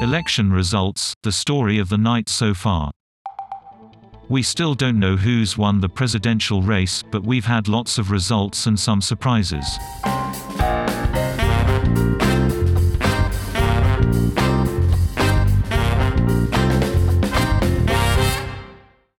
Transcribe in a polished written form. Election results, the story of the night so far. We still don't know who's won the presidential race, but we've had lots of results and some surprises.